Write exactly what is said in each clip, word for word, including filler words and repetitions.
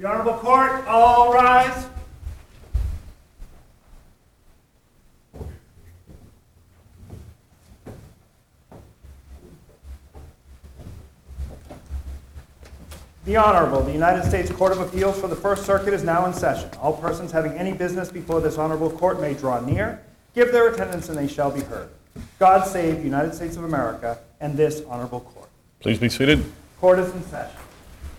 The Honorable Court, all rise. The Honorable, the United States Court of Appeals for the First Circuit is now in session. All persons having any business before this Honorable Court may draw near, give their attendance, and they shall be heard. God save the United States of America and this Honorable Court. Please be seated. Court is in session.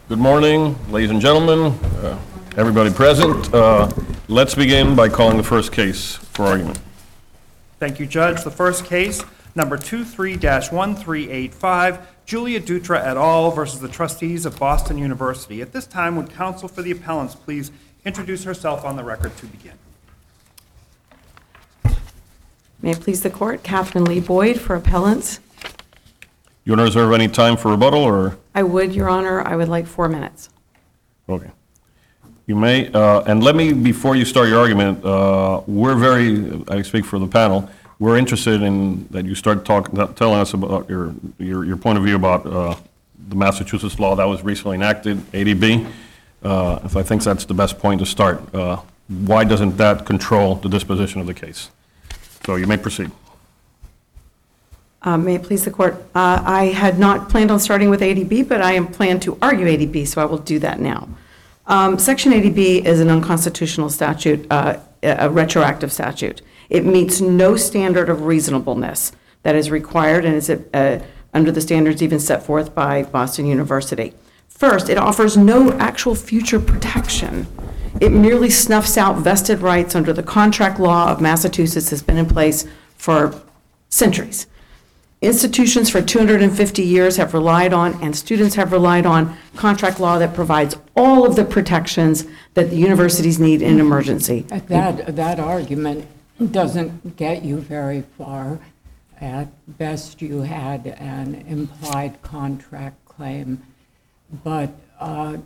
Good morning, ladies and gentlemen, uh, everybody present. Uh, let's begin by calling the first case for argument. Thank you, Judge. The first case, number two three dash one three eight five, Julia Dutra et al. Versus the trustees of Boston University. At this time, would counsel for the appellants please introduce herself on the record to begin? May it please the court, Katherine Lee Boyd for appellants. You want to reserve any time for rebuttal, or? I would, Your Honor. I would like four minutes. Okay. You may, uh, and let me, before you start your argument, uh, we're very, I speak for the panel, we're interested in that you start talking, telling us about your, your, your point of view about uh, the Massachusetts law that was recently enacted, A D B. Uh, if I think that's the best point to start. Uh, why doesn't that control the disposition of the case? So you may proceed. Uh, may it please the court. Uh, I had not planned on starting with A D B, but I am planned to argue A D B, so I will do that now. Um, Section A D B is an unconstitutional statute, uh, a retroactive statute. It meets no standard of reasonableness that is required and is uh, under the standards even set forth by Boston University. First, it offers no actual future protection. It merely snuffs out vested rights under the contract law of Massachusetts that's been in place for centuries. Institutions for two hundred fifty years have relied on, and students have relied on, contract law that provides all of the protections that the universities need in an emergency. That, that argument doesn't get you very far. At best, you had an implied contract claim, but uh,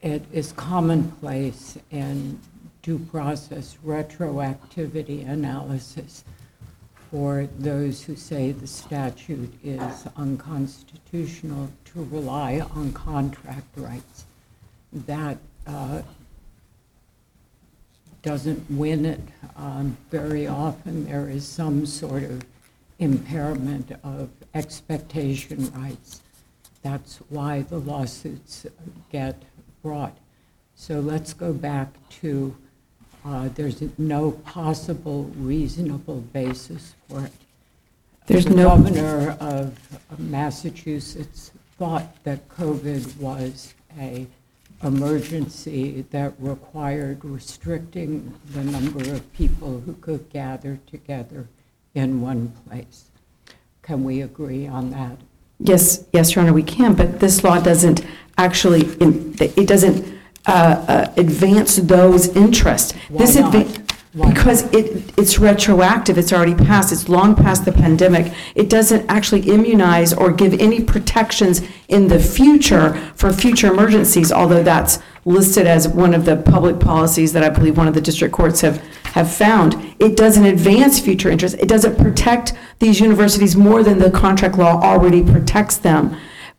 it is commonplace in due process retroactivity analysis for those who say the statute is unconstitutional to rely on contract rights. That uh, doesn't win it. Um, very often there is some sort of impairment of expectation rights. That's why the lawsuits get brought. So let's go back to Uh, there's no possible reasonable basis for it. There's the no governor of Massachusetts thought that COVID was an emergency that required restricting the number of people who could gather together in one place. Can we agree on that? Yes, yes, Your Honor, we can, but this law doesn't actually, it doesn't Uh, uh, advance those interests. Why this adva- Because it, it's retroactive. It's already passed. It's long past the pandemic. It doesn't actually immunize or give any protections in the future for future emergencies, although that's listed as one of the public policies that I believe one of the district courts have, have found. It doesn't advance future interests. It doesn't protect these universities more than the contract law already protects them.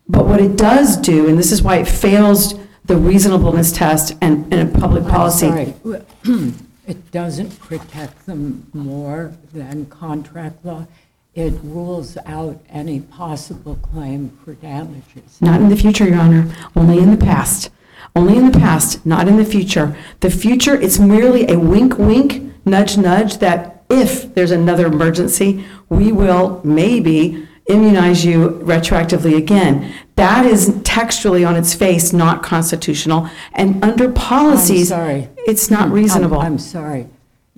But what it does do, and this is why it fails the reasonableness test and, and public policy. I'm sorry. It doesn't protect them more than contract law. It rules out any possible claim for damages. Not in the future, Your Honor. Only in the past. Only in the past, not in the future. The future, it's merely a wink, wink, nudge, nudge, that if there's another emergency, we will maybe immunize you retroactively again. That is textually on its face not constitutional, and under policies, I'm sorry. It's not reasonable. I'm, I'm sorry.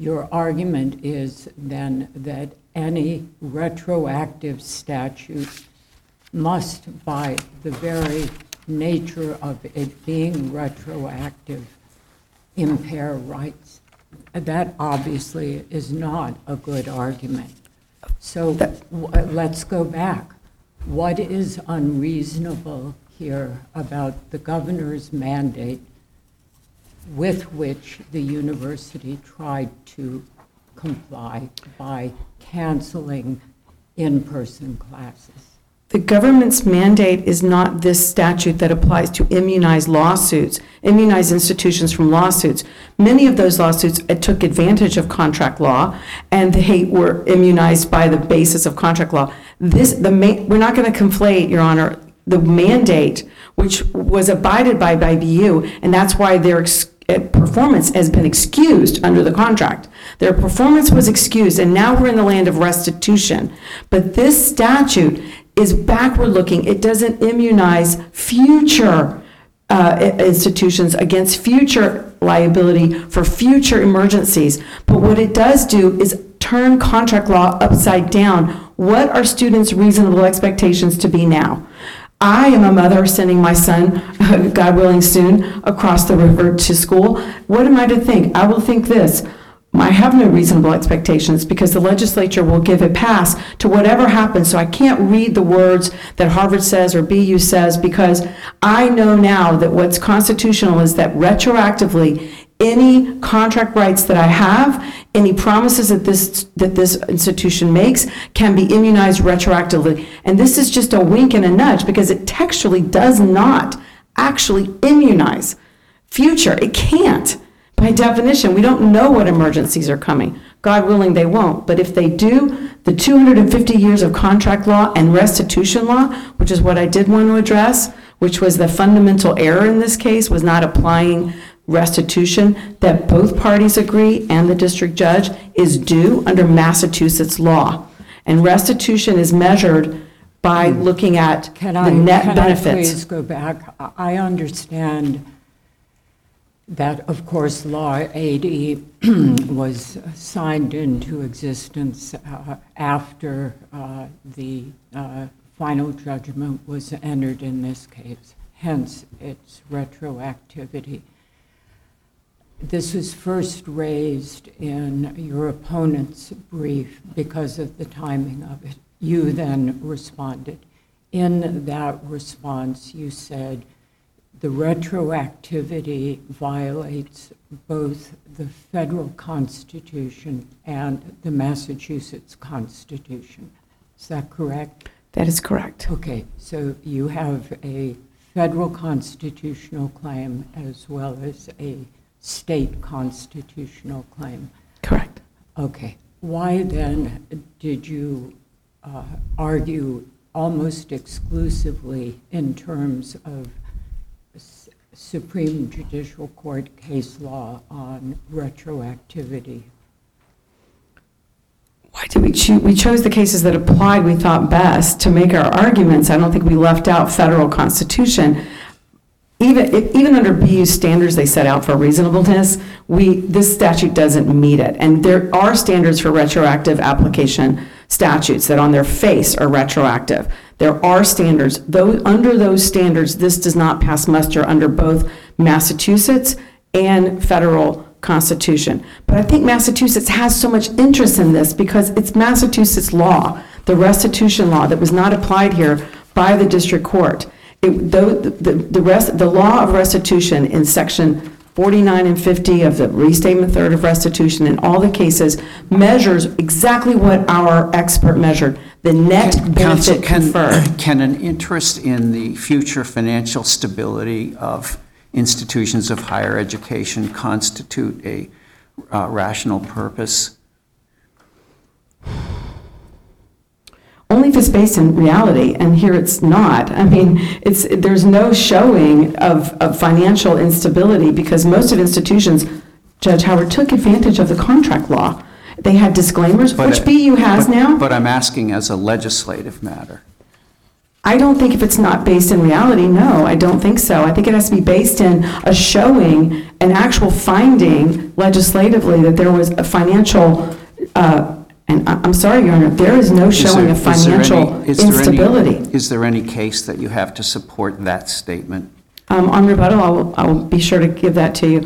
Your argument is then that any retroactive statute must, by the very nature of it being retroactive, impair rights. That obviously is not a good argument. So w- let's go back. What is unreasonable here about the governor's mandate with which the university tried to comply by canceling in-person classes? The government's mandate is not this statute that applies to immunize lawsuits, immunize institutions from lawsuits. Many of those lawsuits took advantage of contract law, and they were immunized by the basis of contract law. This, the ma- we're not going to conflate, Your Honor, the mandate, which was abided by by B U, and that's why their ex- performance has been excused under the contract. Their performance was excused, and now we're in the land of restitution. But this statute is backward-looking. It doesn't immunize future uh, institutions against future liability for future emergencies. But what it does do is turn contract law upside down. What are students' reasonable expectations to be now? I am a mother sending my son, God willing soon, across the river to school. What am I to think? I will think this. I have no reasonable expectations because the legislature will give a pass to whatever happens. So I can't read the words that Harvard says or B U says because I know now that what's constitutional is that retroactively any contract rights that I have, any promises that this that this institution makes can be immunized retroactively. And this is just a wink and a nudge because it textually does not actually immunize future. It can't. By definition, we don't know what emergencies are coming. God willing, they won't. But if they do, the two hundred fifty years of contract law and restitution law, which is what I did want to address, which was the fundamental error in this case, was not applying restitution that both parties agree and the district judge is due under Massachusetts law. And restitution is measured by looking at can I, the net can benefits. Can I please go back? I understand that, of course, Law eighty was signed into existence uh, after uh, the uh, final judgment was entered in this case, hence its retroactivity. This was first raised in your opponent's brief because of the timing of it. You then responded. In that response, you said, the retroactivity violates both the federal constitution and the Massachusetts constitution. Is that correct? That is correct. Okay, so you have a federal constitutional claim as well as a state constitutional claim. Correct. Okay. Why then did you uh, argue almost exclusively in terms of Supreme Judicial Court case law on retroactivity? Why did we choose? We chose the cases that applied, we thought, best to make our arguments. I don't think we left out federal constitution. Even even under B U standards they set out for reasonableness, we this statute doesn't meet it. And there are standards for retroactive application statutes that on their face are retroactive. There are standards. Though under those standards, this does not pass muster under both Massachusetts and federal constitution. But I think Massachusetts has so much interest in this because it's Massachusetts law, the restitution law that was not applied here by the district court. It, though, the, the, the, rest, the law of restitution in section forty-nine and fifty of the Restatement Third of Restitution in all the cases measures exactly what our expert measured, the net can, benefit can, conferred. Can an interest in the future financial stability of institutions of higher education constitute a uh, rational purpose? Only if it's based in reality, and here it's not. I mean, it's there's no showing of, of financial instability because most of institutions, Judge Howard, took advantage of the contract law. They had disclaimers, but which it, B U has but, now. But I'm asking as a legislative matter. I don't think if it's not based in reality, no, I don't think so. I think it has to be based in a showing, an actual finding legislatively that there was a financial uh, And I'm sorry, Your Honor, there is no showing of financial instability. Is there any case that you have to support that statement? Um, on rebuttal, I will, I will be sure to give that to you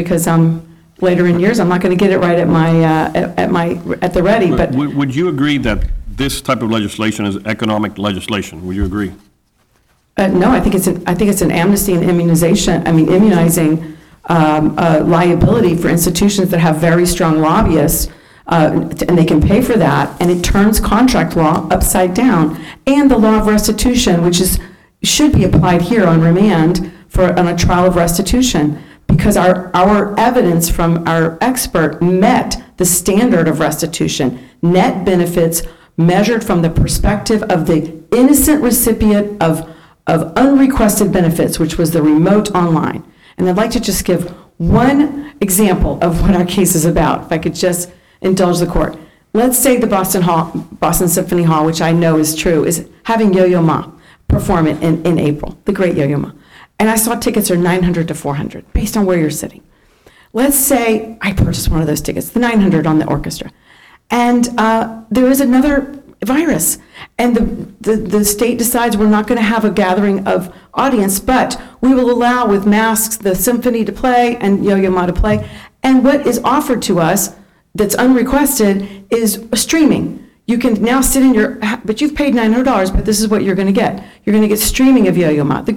because um, later in years I'm not going to get it right at my uh, at, at my at the ready. But would, would you agree that this type of legislation is economic legislation? Would you agree? Uh, no, I think it's an, I think it's an amnesty and immunization. I mean, immunizing um, uh, liability for institutions that have very strong lobbyists. Uh, and they can pay for that, and it turns contract law upside down. And the law of restitution, which is should be applied here on remand for on a trial of restitution, because our, our evidence from our expert met the standard of restitution. Net benefits measured from the perspective of the innocent recipient of, of unrequested benefits, which was the remote online. And I'd like to just give one example of what our case is about, if I could just indulge the court. Let's say the Boston Hall, Boston Symphony Hall, which I know is true, is having Yo-Yo Ma perform it in, in April, the great Yo-Yo Ma. And I saw tickets are nine hundred to four hundred, based on where you're sitting. Let's say I purchased one of those tickets, the nine hundred on the orchestra. And uh, there is another virus. And the, the, the state decides we're not going to have a gathering of audience, but we will allow with masks the symphony to play and Yo-Yo Ma to play. And what is offered to us that's unrequested is streaming. You can now sit in your, but you've paid nine hundred dollars, but this is what you're going to get. You're going to get streaming of Yo-Yo Ma. The,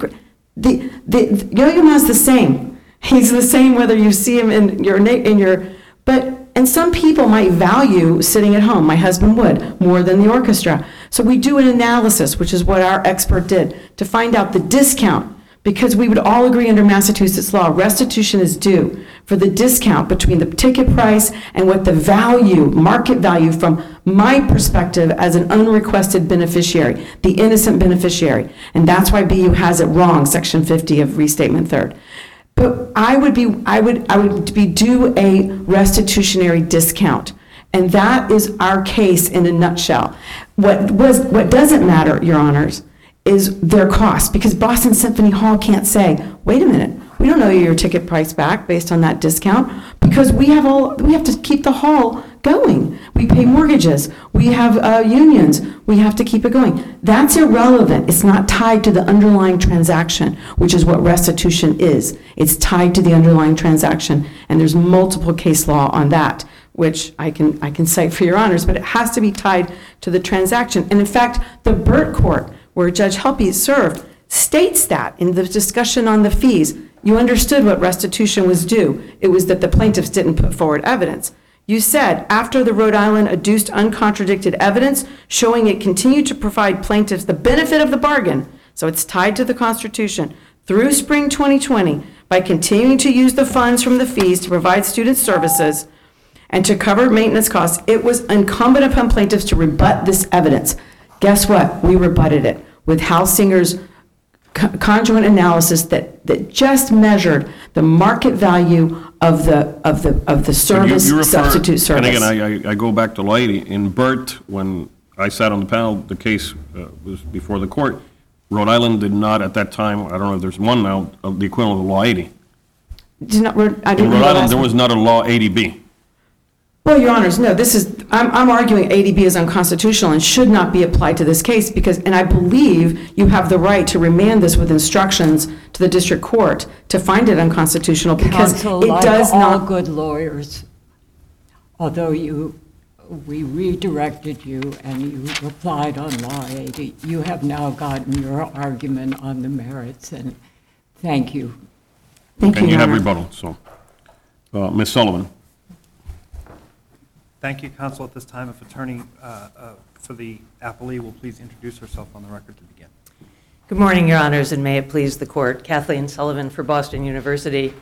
The, the, the Yo-Yo Ma's the same. He's the same whether you see him in your in your. But and some people might value sitting at home. My husband would more than the orchestra. So we do an analysis, which is what our expert did, to find out the discount, because we would all agree under Massachusetts law, restitution is due for the discount between the ticket price and what the value, market value, from my perspective as an unrequested beneficiary, the innocent beneficiary. And that's why B U has it wrong, section fifty of restatement third. But I would be, I would, I would be due a restitutionary discount. And that is our case in a nutshell. What was, what doesn't matter, Your Honors, is their cost, because Boston Symphony Hall can't say, wait a minute, we don't owe you your ticket price back based on that discount, because we have all we have to keep the hall going. We pay mortgages, we have uh, unions, we have to keep it going. That's irrelevant. It's not tied to the underlying transaction, which is what restitution is. It's tied to the underlying transaction, and there's multiple case law on that, which I can I can cite for Your Honors, but it has to be tied to the transaction. And in fact, the Bert court, where Judge Helpy served, states that in the discussion on the fees. You understood what restitution was due. It was that the plaintiffs didn't put forward evidence. You said, after the Rhode Island adduced uncontradicted evidence showing it continued to provide plaintiffs the benefit of the bargain, so it's tied to the Constitution, through spring twenty twenty, by continuing to use the funds from the fees to provide student services and to cover maintenance costs, it was incumbent upon plaintiffs to rebut this evidence. Guess what? We rebutted it with Hal Singer's conjoint analysis that, that just measured the market value of the of the of the service you, you refer, substitute service. And again, I, I go back to Law eighty. In Bert, when I sat on the panel, the case uh, was before the court. Rhode Island did not at that time. I don't know if there's one now of the equivalent of Law eighty. Did not. I didn't in Rhode Island, there was not a Law eighty B. Well, Your Honors, no, this is, I'm, I'm arguing A D B is unconstitutional and should not be applied to this case because, and I believe you have the right to remand this with instructions to the district court to find it unconstitutional because Counsel, it like does all not. Good lawyers, although you, we redirected you and you replied on Law eighty, you have now gotten your argument on the merits, and thank you. Thank and you, And you have rebuttal, so. Uh, Miz Sullivan. Thank you, counsel. At this time, if attorney uh, uh, for the appellee will please introduce herself on the record to begin. Good morning, Your Honors, and may it please the court. Kathleen Sullivan for Boston University.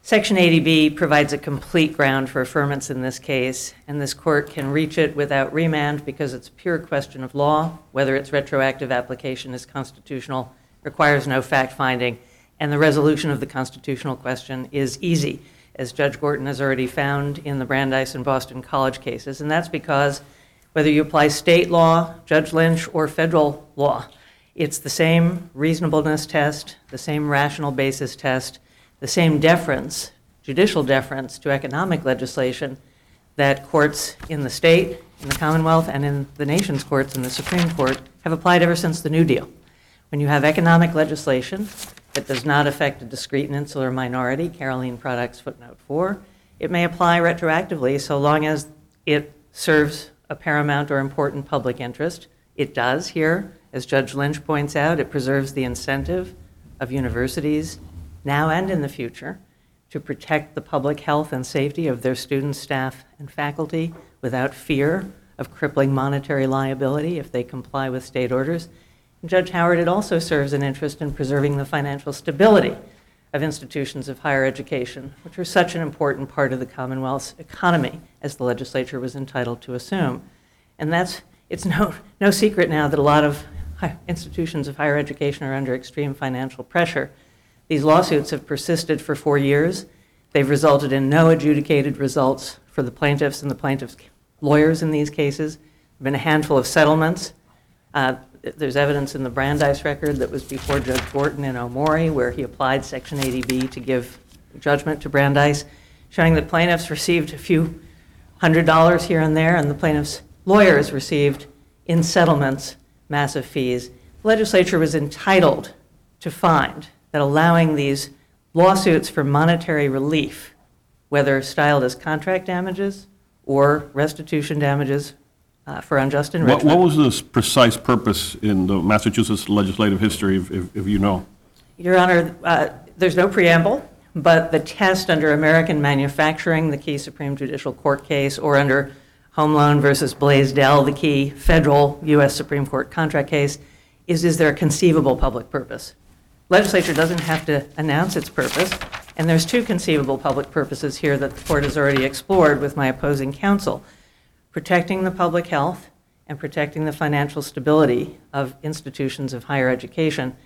Section eighty B provides a complete ground for affirmance in this case, and this court can reach it without remand because it's a pure question of law. Whether its retroactive application is constitutional requires no fact-finding, and the resolution of the constitutional question is easy, as Judge Gorton has already found in the Brandeis and Boston College cases. And that's because whether you apply state law, Judge Lynch, or federal law, it's the same reasonableness test, the same rational basis test, the same deference, judicial deference to economic legislation that courts in the state, in the Commonwealth, and in the nation's courts and the Supreme Court have applied ever since the New Deal. When you have economic legislation that does not affect a discrete and insular minority, Caroline Products footnote four, it may apply retroactively so long as it serves a paramount or important public interest. It does here. As Judge Lynch points out, it preserves the incentive of universities now and in the future to protect the public health and safety of their students, staff, and faculty without fear of crippling monetary liability if they comply with state orders. And Judge Howard, it also serves an interest in preserving the financial stability of institutions of higher education, which are such an important part of the Commonwealth's economy, as the legislature was entitled to assume. And that's, it's no, no secret now that a lot of institutions of higher education are under extreme financial pressure. These lawsuits have persisted for four years. They've resulted in no adjudicated results for the plaintiffs and the plaintiffs' lawyers in these cases. There have been a handful of settlements. Uh, there's evidence in the Brandeis record that was before Judge Gorton in Omori, where he applied Section eighty B to give judgment to Brandeis, showing that plaintiffs received a few hundred dollars here and there, and the plaintiffs' lawyers received, in settlements, massive fees. The legislature was entitled to find that allowing these lawsuits for monetary relief, whether styled as contract damages or restitution damages uh, for unjust enrichment. What, what was the precise purpose in the Massachusetts legislative history, if, if, if you know? Your Honor, uh, there's no preamble, but the test under American manufacturing, the key Supreme Judicial Court case, or under Home Loan versus Blaisdell, the key federal U S Supreme Court contract case, is is there a conceivable public purpose? Legislature doesn't have to announce its purpose, and there's two conceivable public purposes here that the court has already explored with my opposing counsel: protecting the public health and protecting the financial stability of institutions of higher education.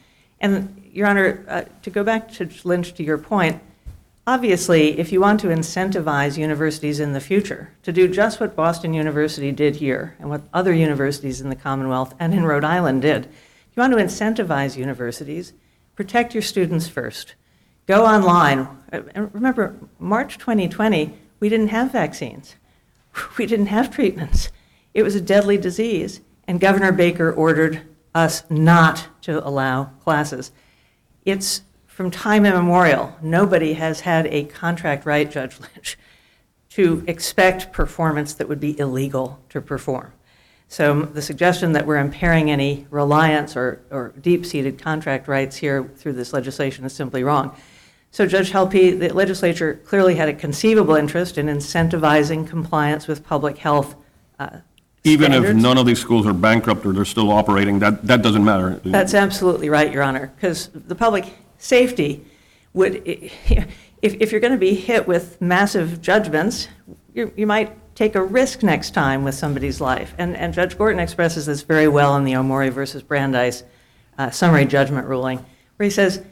And, Your Honor, uh, to go back to Lynch, to your point, obviously, if you want to incentivize universities in the future to do just what Boston University did here and what other universities in the Commonwealth and in Rhode Island did, if you want to incentivize universities, protect your students first. Go online. Remember, March twenty twenty, we didn't have vaccines. We didn't have treatments. It was a deadly disease, and Governor Baker ordered us not to allow classes. It's from time immemorial. Nobody has had a contract right, Judge Lynch, to expect performance that would be illegal to perform. So the suggestion that we're impairing any reliance or, or deep-seated contract rights here through this legislation is simply wrong. So Judge Helpy, the legislature clearly had a conceivable interest in incentivizing compliance with public health uh, Even standards. If none of these schools are bankrupt or they're still operating, that, that doesn't matter. That's absolutely right, Your Honor, because the public safety would, if, if you're going to be hit with massive judgments, you, you might take a risk next time with somebody's life. And, and Judge Gorton expresses this very well in the Omori versus Brandeis uh, summary judgment ruling, where he says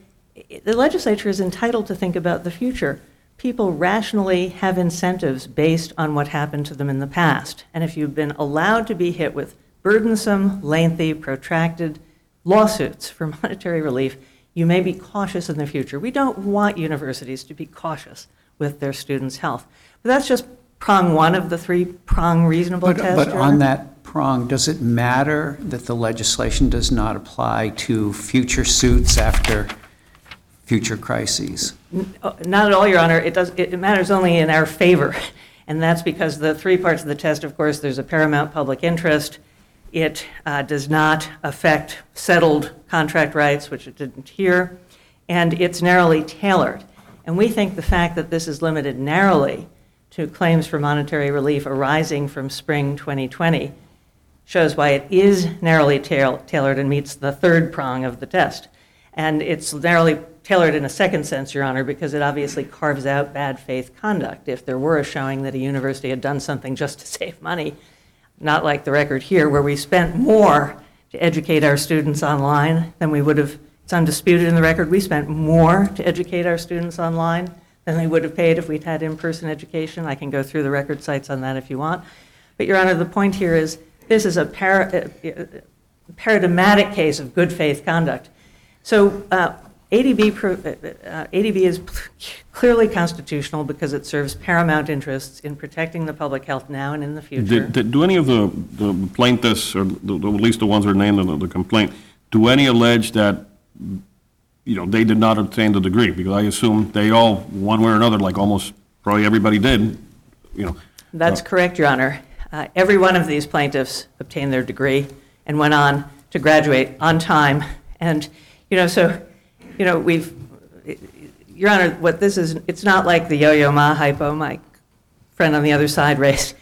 the legislature is entitled to think about the future. People rationally have incentives based on what happened to them in the past. And if you've been allowed to be hit with burdensome, lengthy, protracted lawsuits for monetary relief, you may be cautious in the future. We don't want universities to be cautious with their students' health. But that's just prong one of the three-prong reasonable but, test. But on that prong, does it matter that the legislation does not apply to future suits after future crises? Not at all, Your Honor. It does. It matters only in our favor. And that's because the three parts of the test, of course, there's a paramount public interest. It uh, does not affect settled contract rights, which it didn't here. And it's narrowly tailored. And we think the fact that this is limited narrowly to claims for monetary relief arising from spring twenty twenty shows why it is narrowly ta- tailored and meets the third prong of the test. And it's narrowly tailored in a second sense, Your Honor, because it obviously carves out bad faith conduct. If there were a showing that a university had done something just to save money, not like the record here where we spent more to educate our students online than we would have, it's undisputed in the record, we spent more to educate our students online than they would have paid if we'd had in-person education. I can go through the record sites on that if you want. But, Your Honor, the point here is this is a, para, a paradigmatic case of good faith conduct. So uh, A D B, pro, uh, A D B is clearly constitutional because it serves paramount interests in protecting the public health now and in the future. Did, did, do any of the, the plaintiffs, or the, the, at least the ones that are named in the, the complaint, do any allege that you know, they did not obtain the degree? Because I assume they all, one way or another, like almost probably everybody did, you know. That's uh, correct, Your Honor. Uh, every one of these plaintiffs obtained their degree and went on to graduate on time. And, you know, so, you know, we've, Your Honor, what this is, it's not like the Yo-Yo Ma hypo my friend on the other side raised.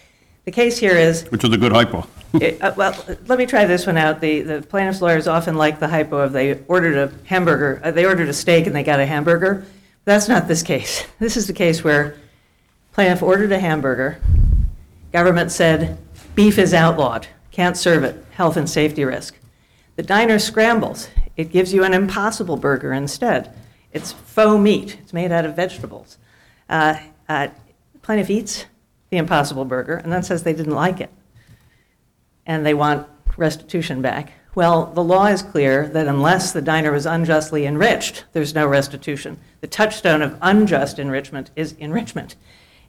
The case here is... Which was a good hypo. it, uh, well, let me try this one out. The, the plaintiff's lawyers often like the hypo of they ordered a hamburger, uh, they ordered a steak and they got a hamburger. That's not this case. This is the case where plaintiff ordered a hamburger. Government said, beef is outlawed. Can't serve it. Health and safety risk. The diner scrambles. It gives you an impossible burger instead. It's faux meat. It's made out of vegetables. Uh, uh, plaintiff eats the impossible burger and then says they didn't like it. And they want restitution back. Well, the law is clear that unless the diner was unjustly enriched, there's no restitution. The touchstone of unjust enrichment is enrichment.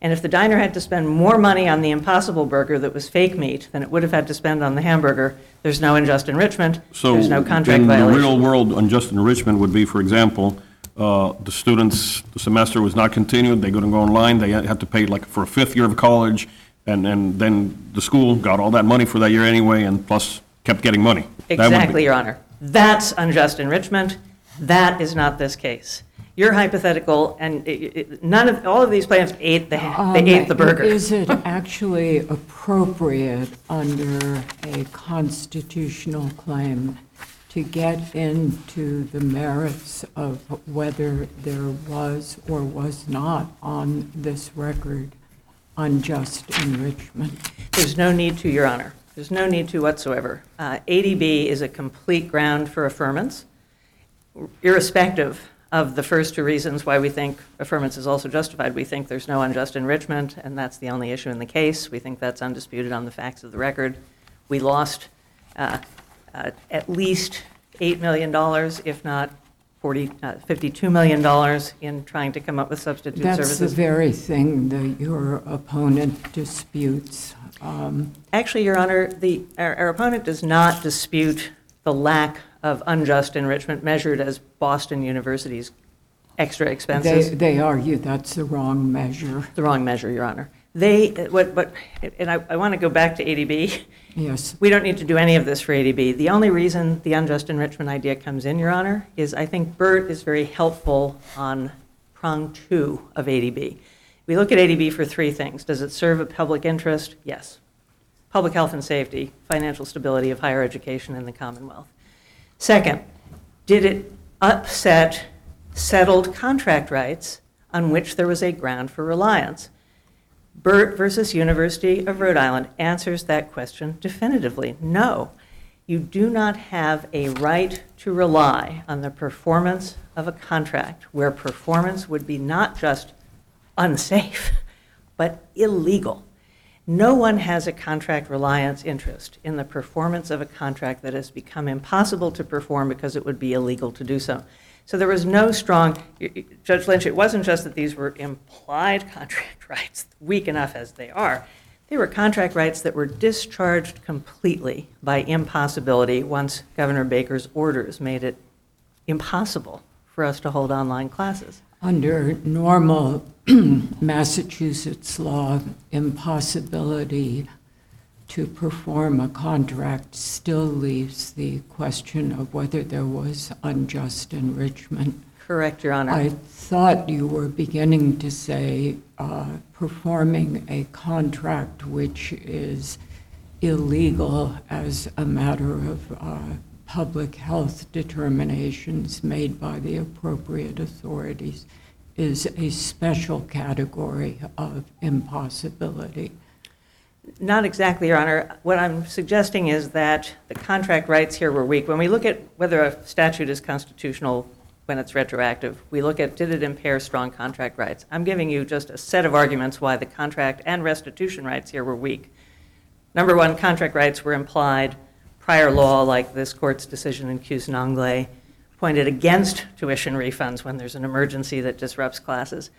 And if the diner had to spend more money on the impossible burger that was fake meat than it would have had to spend on the hamburger, there's no unjust enrichment, so there's no contract in violation. In the real world, unjust enrichment would be, for example, uh, the students, the semester was not continued, they couldn't go online, they had to pay like for a fifth year of college, and, and then the school got all that money for that year anyway, and plus kept getting money. Exactly, Your Honor. That's unjust enrichment. That is not this case. You're hypothetical, and it, it, none of all of these plaintiffs ate the um, they ate the burger. Is it actually appropriate under a constitutional claim to get into the merits of whether there was or was not on this record unjust enrichment? There's no need to, Your Honor. There's no need to whatsoever. Uh, A D B is a complete ground for affirmance, irrespective of the first two reasons why we think affirmance is also justified. We think there's no unjust enrichment, and that's the only issue in the case. We think that's undisputed on the facts of the record. We lost uh, uh, at least eight million dollars, if not forty, uh, fifty-two million dollars in trying to come up with substitute that's services. That's the very thing that your opponent disputes. Um, Actually, Your Honor, the, our, our opponent does not dispute the lack of unjust enrichment measured as Boston University's extra expenses. They, they argue that's the wrong measure. The wrong measure, Your Honor. They, what, what, and I, I want to go back to A D B. Yes. We don't need to do any of this for A D B. The only reason the unjust enrichment idea comes in, Your Honor, is I think Bert is very helpful on prong two of A D B. We look at A D B for three things. Does it serve a public interest? Yes. Public health and safety, financial stability of higher education in the Commonwealth. Second, did it upset settled contract rights on which there was a ground for reliance? Bert versus University of Rhode Island answers that question definitively. No, you do not have a right to rely on the performance of a contract where performance would be not just unsafe, but illegal. No one has a contract reliance interest in the performance of a contract that has become impossible to perform because it would be illegal to do so. So there was no strong, Judge Lynch, it wasn't just that these were implied contract rights, weak enough as they are. They were contract rights that were discharged completely by impossibility once Governor Baker's orders made it impossible for us to hold online classes. Under normal Massachusetts law, impossibility to perform a contract still leaves the question of whether there was unjust enrichment. Correct, Your Honor. I thought you were beginning to say uh, performing a contract which is illegal as a matter of uh, public health determinations made by the appropriate authorities is a special category of impossibility. Not exactly, Your Honor. What I'm suggesting is that the contract rights here were weak. When we look at whether a statute is constitutional when it's retroactive, we look at did it impair strong contract rights. I'm giving you just a set of arguments why the contract and restitution rights here were weak. Number one, contract rights were implied. Prior law, like this court's decision in Cusin-Anglais, pointed against tuition refunds when there's an emergency that disrupts classes.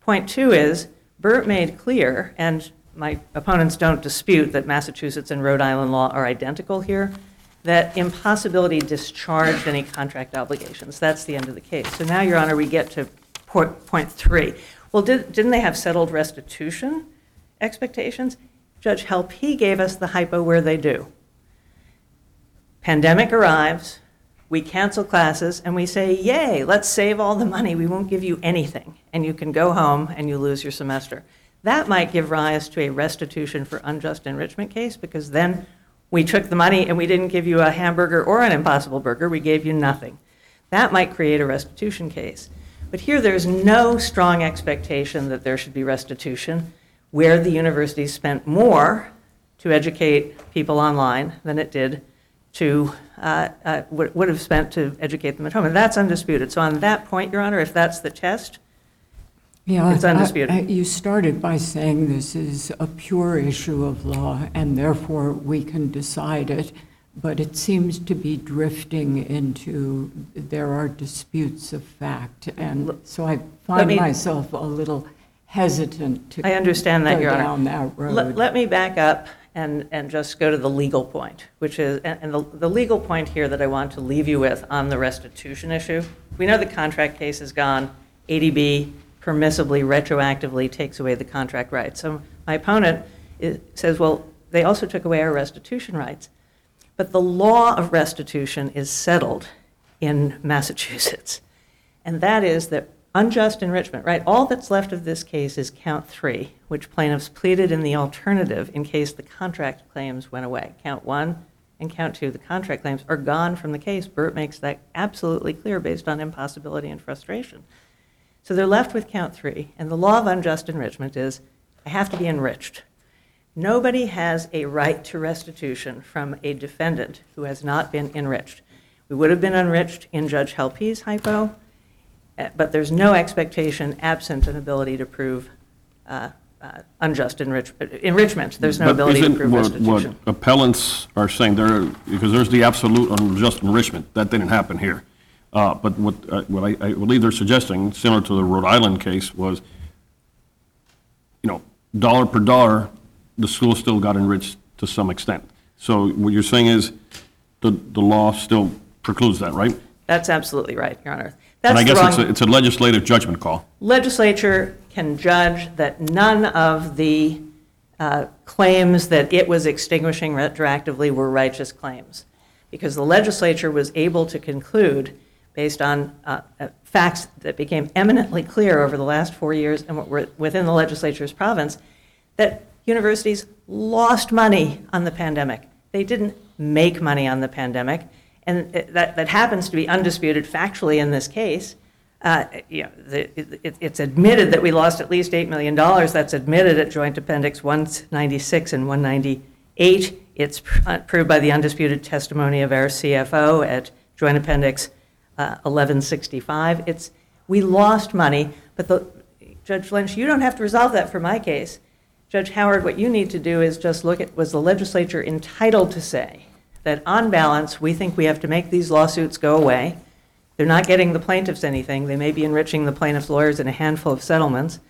Point two is, Bert made clear, and my opponents don't dispute that Massachusetts and Rhode Island law are identical here, that impossibility discharged any contract obligations. That's the end of the case. So now, Your Honor, we get to point three. Well, did, didn't they have settled restitution expectations? Judge Helpy gave us the hypo where they do. Pandemic arrives, we cancel classes, and we say, yay, let's save all the money. We won't give you anything. And you can go home and you lose your semester. That might give rise to a restitution for unjust enrichment case, because then we took the money and we didn't give you a hamburger or an Impossible Burger. We gave you nothing. That might create a restitution case. But here there's no strong expectation that there should be restitution where the university spent more to educate people online than it did to uh, uh, would have spent to educate them at home. And that's undisputed. So on that point, Your Honor, if that's the test, yeah, it's undisputed. I, I, you started by saying this is a pure issue of law, and therefore we can decide it. But it seems to be drifting into there are disputes of fact. And so I find me, myself a little hesitant to I understand that, go Your down Honor. That road. Let, let me back up. And, and just go to the legal point, which is, and, and the, the legal point here that I want to leave you with on the restitution issue. We know the contract case is gone. A D B permissibly, retroactively takes away the contract rights. So my opponent is, says, well, they also took away our restitution rights. But the law of restitution is settled in Massachusetts. And that is that unjust enrichment, right? All that's left of this case is count three, which plaintiffs pleaded in the alternative in case the contract claims went away. Count one and count two, the contract claims, are gone from the case. Bert makes that absolutely clear based on impossibility and frustration. So they're left with count three, and the law of unjust enrichment is I have to be enriched. Nobody has a right to restitution from a defendant who has not been enriched. We would have been enriched in Judge Helpy's hypo, but there's no expectation absent an ability to prove uh, uh, unjust enrich- enrichment. There's no but ability to prove what, restitution. What appellants are saying, there, because there's the absolute unjust enrichment. That didn't happen here. Uh, but what, uh, what I, I believe they're suggesting, similar to the Rhode Island case, was, you know, dollar per dollar, the school still got enriched to some extent. So what you're saying is the, the law still precludes that, right? That's absolutely right, Your Honor. That's and I guess it's a, it's a legislative judgment call. Legislature can judge that none of the uh, claims that it was extinguishing retroactively were righteous claims, because the legislature was able to conclude, based on uh, facts that became eminently clear over the last four years and what were within the legislature's province, that universities lost money on the pandemic. They didn't make money on the pandemic. And that, that happens to be undisputed factually in this case. Uh, you know, the, it, it's admitted that we lost at least eight million dollars. That's admitted at Joint Appendix one ninety-six and one ninety-eight. It's proved by the undisputed testimony of our C F O at Joint Appendix uh, eleven sixty-five. It's we lost money, but the, Judge Lynch, you don't have to resolve that for my case. Judge Howard, what you need to do is just look at, was the legislature entitled to say that on balance, we think we have to make these lawsuits go away. They're not getting the plaintiffs anything. They may be enriching the plaintiffs' lawyers in a handful of settlements.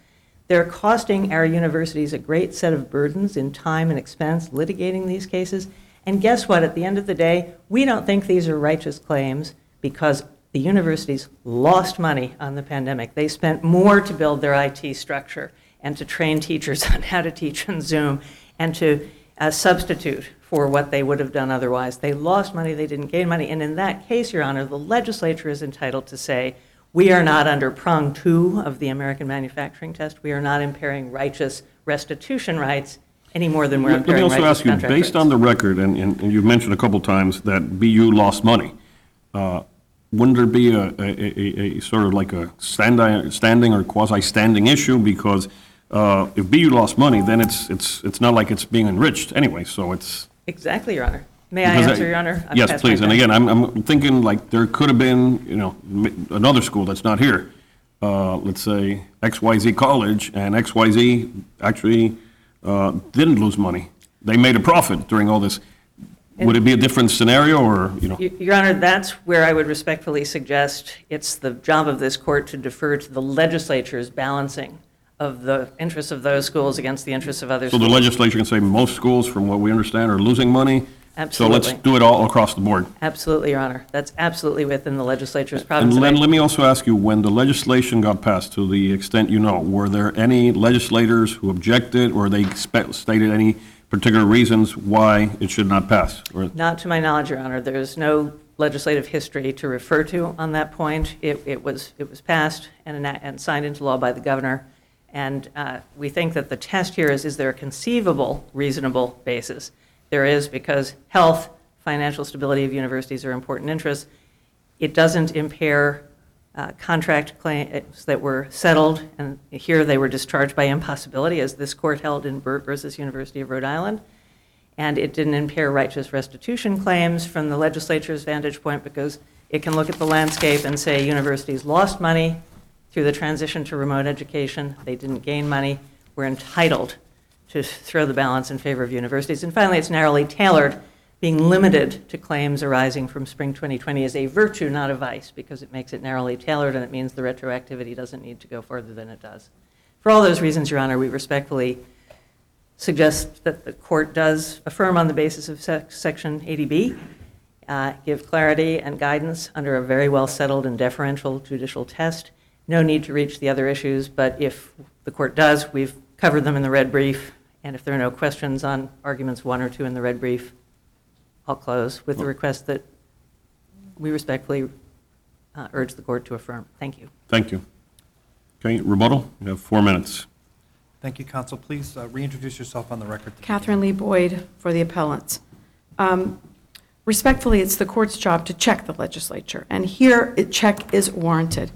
They're costing our universities a great set of burdens in time and expense litigating these cases. And guess what? At the end of the day, we don't think these are righteous claims because the universities lost money on the pandemic. They spent more to build their I T structure and to train teachers on how to teach on Zoom and to uh, substitute for what they would have done otherwise. They lost money, they didn't gain money. And in that case, Your Honor, the legislature is entitled to say, we are not under prong two of the American manufacturing test. We are not impairing righteous restitution rights any more than we're impairing righteous contract rights. Let me also ask you, based on the record, and, and, and you've mentioned a couple times that B U lost money, uh, wouldn't there be a, a, a, a sort of like a stand, standing or quasi-standing issue? Because uh, if B U lost money, then it's it's it's not like it's being enriched anyway, so it's... Exactly, Your Honor. May because I answer, I, Your Honor? I'm yes, please. And again, I'm, I'm thinking like there could have been, you know, another school that's not here. Uh, let's say X Y Z College, and X Y Z actually uh, didn't lose money. They made a profit during all this. And would it be a different scenario or, you know? Your Honor, that's where I would respectfully suggest it's the job of this court to defer to the legislature's balancing of the interests of those schools against the interests of others. So schools. The legislature can say most schools, from what we understand, are losing money. Absolutely. So let's do it all across the board. Absolutely, Your Honor. That's absolutely within the legislature's province. And Len, let me also ask you, when the legislation got passed, to the extent you know, were there any legislators who objected or they spe- stated any particular reasons why it should not pass? Or? Not to my knowledge, Your Honor. There's no legislative history to refer to on that point. It, it was it was passed and and signed into law by the governor, and uh, we think that the test here is: is there a conceivable, reasonable basis? There is, because health, financial stability of universities are important interests. It doesn't impair uh, contract claims that were settled, and here they were discharged by impossibility, as this court held in Bert versus University of Rhode Island. And it didn't impair righteous restitution claims from the legislature's vantage point, because it can look at the landscape and say universities lost money through the transition to remote education. They didn't gain money. We're entitled to throw the balance in favor of universities. And finally, it's narrowly tailored. Being limited to claims arising from spring twenty twenty is a virtue, not a vice, because it makes it narrowly tailored, and it means the retroactivity doesn't need to go further than it does. For all those reasons, Your Honor, we respectfully suggest that the court does affirm on the basis of sec- Section eighty B, uh, give clarity and guidance under a very well-settled and deferential judicial test. No need to reach the other issues, but if the court does, we've covered them in the red brief, and if there are no questions on arguments one or two in the red brief, I'll close with the request that we respectfully uh, urge the court to affirm. Thank you. Thank you. Okay, rebuttal. You have four minutes. Thank you, counsel. Please uh, reintroduce yourself on the record. Katherine Lee Boyd for the appellants. Um, respectfully, it's the court's job to check the legislature, and here a check is warranted.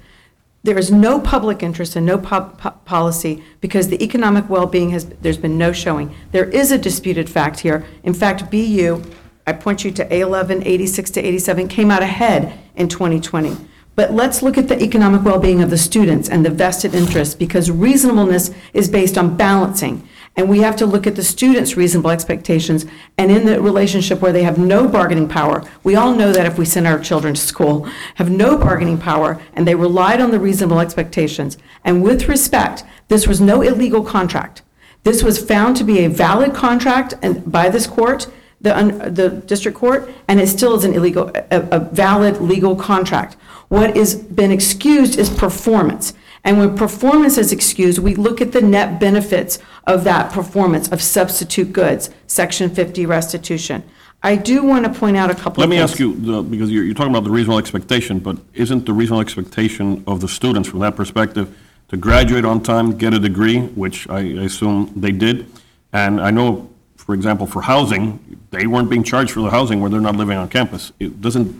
There is no public interest and no pub, pub policy because the economic well-being has, there's been no showing. There is a disputed fact here. In fact, B U, I point you to A eleven, eighty-six to eighty-seven, came out ahead in twenty twenty. But let's look at the economic well-being of the students and the vested interests, because reasonableness is based on balancing. And we have to look at the students' reasonable expectations, and in the relationship where they have no bargaining power. We all know that if we send our children to school, have no bargaining power, and they relied on the reasonable expectations. And with respect, this was no illegal contract. This was found to be a valid contract and by this court, the, uh, the district court, and it still is an illegal, a, a valid legal contract. What has been excused is performance. And when performance is excused, we look at the net benefits of that performance of substitute goods, Section fifty restitution. I do want to point out a couple Let of things. Let me ask you, the, because you're, you're talking about the reasonable expectation, but isn't the reasonable expectation of the students from that perspective to graduate on time, get a degree, which I assume they did? And I know, for example, for housing, they weren't being charged for the housing where they're not living on campus. It doesn't...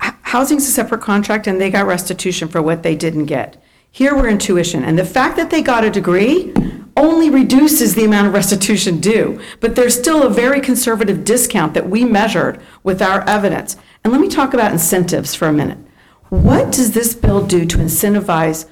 Housing's a separate contract, and they got restitution for what they didn't get. Here we're in tuition, and the fact that they got a degree only reduces the amount of restitution due, but there's still a very conservative discount that we measured with our evidence. And let me talk about incentives for a minute. What does this bill do to incentivize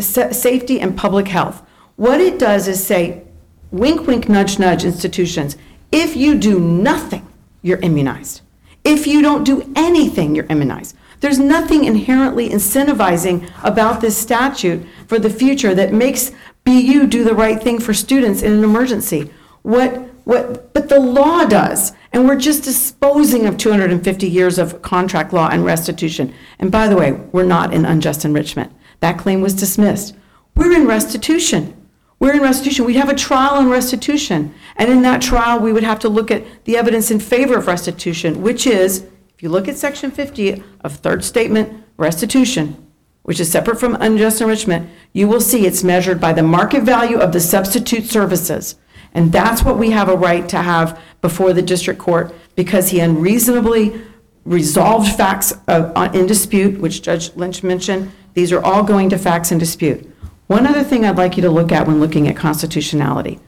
safety and public health? What it does is say, wink, wink, nudge, nudge, institutions, if you do nothing, you're immunized. If you don't do anything, you're immunized. There's nothing inherently incentivizing about this statute for the future that makes B U do the right thing for students in an emergency. What, what, but the law does, and we're just disposing of two hundred fifty years of contract law and restitution. And by the way, we're not in unjust enrichment. That claim was dismissed. We're in restitution. We're in restitution. We'd have a trial on restitution. And in that trial, we would have to look at the evidence in favor of restitution, which is, if you look at Section fifty of third statement, restitution, which is separate from unjust enrichment, you will see it's measured by the market value of the substitute services. And that's what we have a right to have before the district court, because he unreasonably resolved facts of, in dispute, which Judge Lynch mentioned. These are all going to facts in dispute. One other thing I'd like you to look at when looking at constitutionality,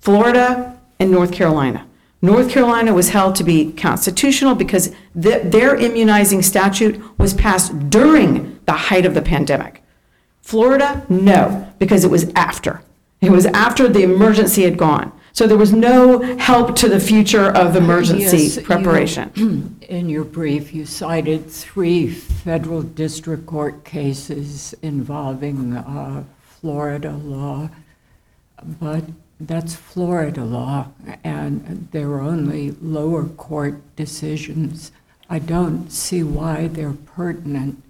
Florida and North Carolina. North Carolina was held to be constitutional because th- their immunizing statute was passed during the height of the pandemic. Florida, no, because it was after. It was after the emergency had gone. So there was no help to the future of emergency yes, preparation. You, in your brief, you cited three federal district court cases involving uh, Florida law, but that's Florida law, and there are only lower court decisions. I don't see why they're pertinent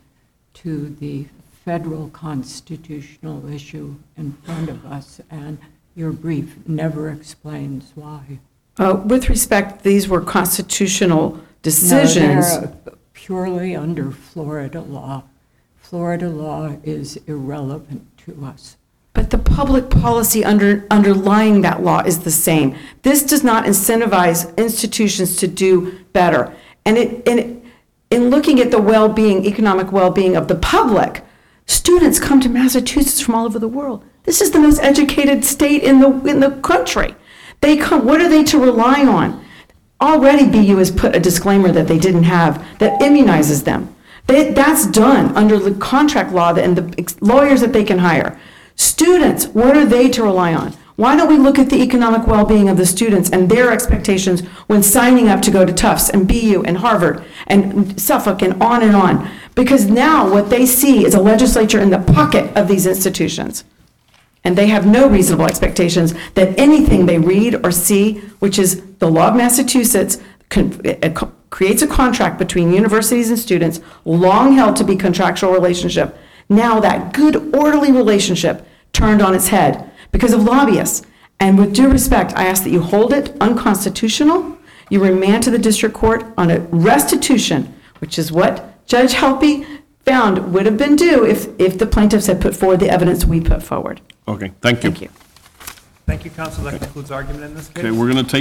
to the federal constitutional issue in front of us, and your brief never explains why. Uh, with respect, these were constitutional decisions. No, they're purely under Florida law. Florida law is irrelevant to us. But the public policy under, underlying that law is the same. This does not incentivize institutions to do better. And it, in, in looking at the well-being, economic well-being of the public, students come to Massachusetts from all over the world. This is the most educated state in the in the country. They come. What are they to rely on? Already, B U has put a disclaimer that they didn't have that immunizes them. They, that's done under the contract law and the lawyers that they can hire. Students, what are they to rely on? Why don't we look at the economic well-being of the students and their expectations when signing up to go to Tufts and B U and Harvard and Suffolk and on and on? Because now what they see is a legislature in the pocket of these institutions. And they have no reasonable expectations that anything they read or see, which is the law of Massachusetts, creates a contract between universities and students, long held to be contractual relationship. Now that good orderly relationship turned on its head because of lobbyists. And with due respect, I ask that you hold it unconstitutional. You remand to the district court on a restitution, which is what Judge Helpy found would have been due if, if the plaintiffs had put forward the evidence we put forward. Okay, thank you. Thank you. Thank you, counsel. That concludes argument in this case. Okay, we're going to take